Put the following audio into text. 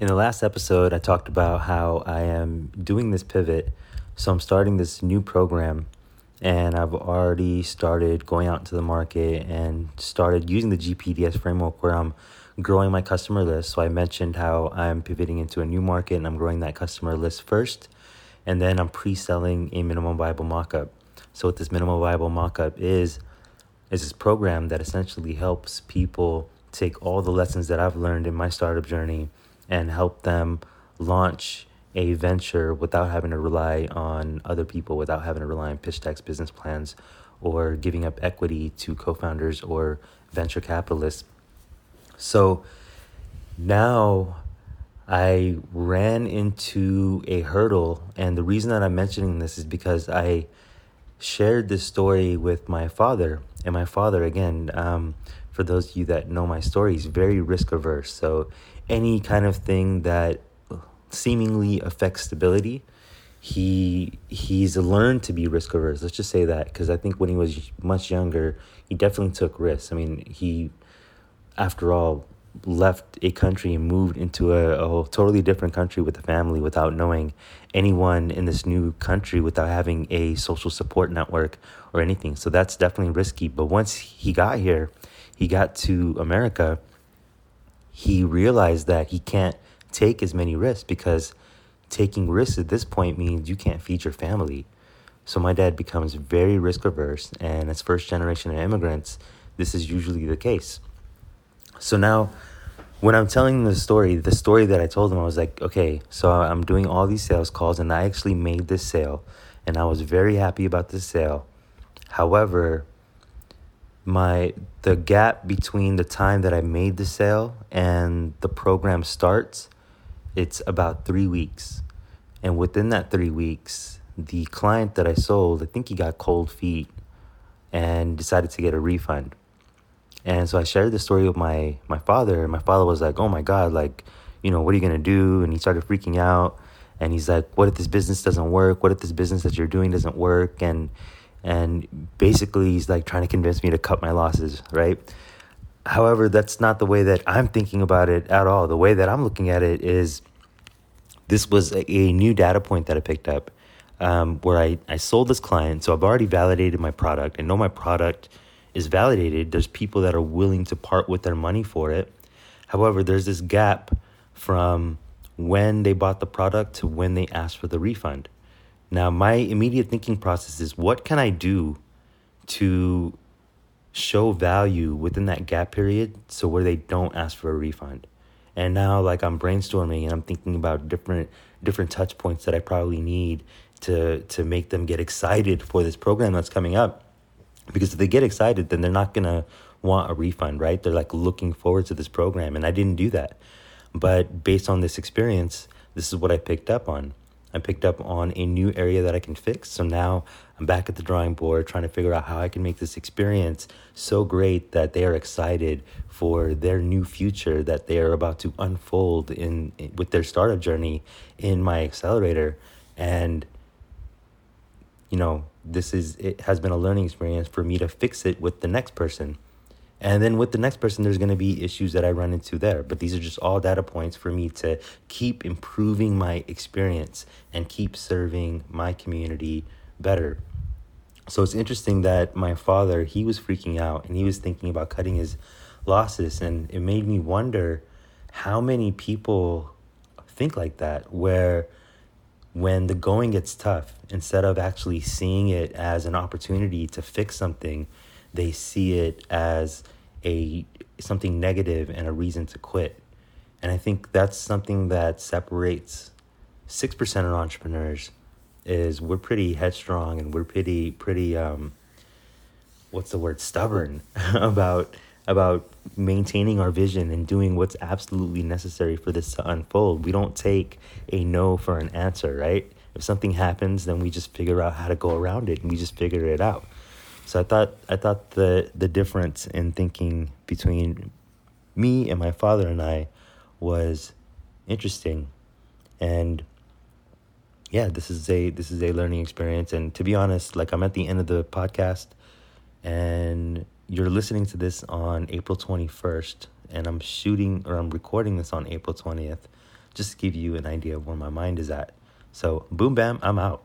In the last episode, I talked about how I am doing this pivot. So I'm starting this new program, and I've already started going out into the market and started using the GPDS framework where I'm growing my customer list. So I mentioned how I'm pivoting into a new market and I'm growing that customer list first, and then I'm pre-selling a minimum viable mockup. So what this minimum viable mockup is this program that essentially helps people take all the lessons that I've learned in my startup journey and help them launch a venture without having to rely on other people, without having to rely on pitch decks, business plans, or giving up equity to co-founders or venture capitalists. So now I ran into a hurdle, and the reason that I'm mentioning this is because I shared this story with my father, and my father, again, for those of you that know my story, is very risk averse. So any kind of thing that seemingly affects stability, he's learned to be risk averse. Let's just say that, because I think when he was much younger, he definitely took risks. I mean, he, after all, left a country and moved into a totally different country with a family without knowing anyone in this new country, without having a social support network or anything. So that's definitely risky. But once he got here, he got to America, he realized that he can't take as many risks, because taking risks at this point means you can't feed your family. So my dad becomes very risk averse, and as first generation immigrants, this is usually the case. So now when I'm telling the story that I told him, I was like, okay, so I'm doing all these sales calls, and I actually made this sale, and I was very happy about this sale. However, the gap between the time that I made the sale and the program starts, it's about 3 weeks. And within that 3 weeks, the client that I sold, I think he got cold feet and decided to get a refund. And so I shared the story with my father, and my father was like, oh my God, like, you know, what are you going to do? And he started freaking out, and he's like, what if this business doesn't work? What if this business that you're doing doesn't work? And basically he's like trying to convince me to cut my losses, right? However, that's not the way that I'm thinking about it at all. The way that I'm looking at it is, this was a new data point that I picked up, where I sold this client. So I've already validated my product. I know my product is validated. There's people that are willing to part with their money for it. However, there's this gap from when they bought the product to when they asked for the refund. Now, my immediate thinking process is, what can I do to show value within that gap period so where they don't ask for a refund? And now, like, I'm brainstorming and I'm thinking about different touch points that I probably need to make them get excited for this program that's coming up. Because if they get excited, then they're not going to want a refund, right? They're like looking forward to this program. And I didn't do that. But based on this experience, this is what I picked up on. I picked up on a new area that I can fix. So now I'm back at the drawing board trying to figure out how I can make this experience so great that they are excited for their new future that they are about to unfold in with their startup journey in my accelerator. And, you know, it has been a learning experience for me to fix it with the next person. And then with the next person, there's going to be issues that I run into there. But these are just all data points for me to keep improving my experience and keep serving my community better. So it's interesting that my father, he was freaking out and he was thinking about cutting his losses. And it made me wonder how many people think like that, where when the going gets tough, instead of actually seeing it as an opportunity to fix something, they see it as something negative and a reason to quit. And I think that's something that separates 6% of entrepreneurs, is we're pretty headstrong and we're pretty stubborn about maintaining our vision and doing what's absolutely necessary for this to unfold. We don't take a no for an answer, right? If something happens, then we just figure out how to go around it, and we just figure it out. So I thought the difference in thinking between me and my father and I was interesting. And yeah, this is a learning experience. And to be honest, like, I'm at the end of the podcast, and you're listening to this on April 21st, and I'm recording this on April 20th. just to give you an idea of where my mind is at. So boom, bam, I'm out.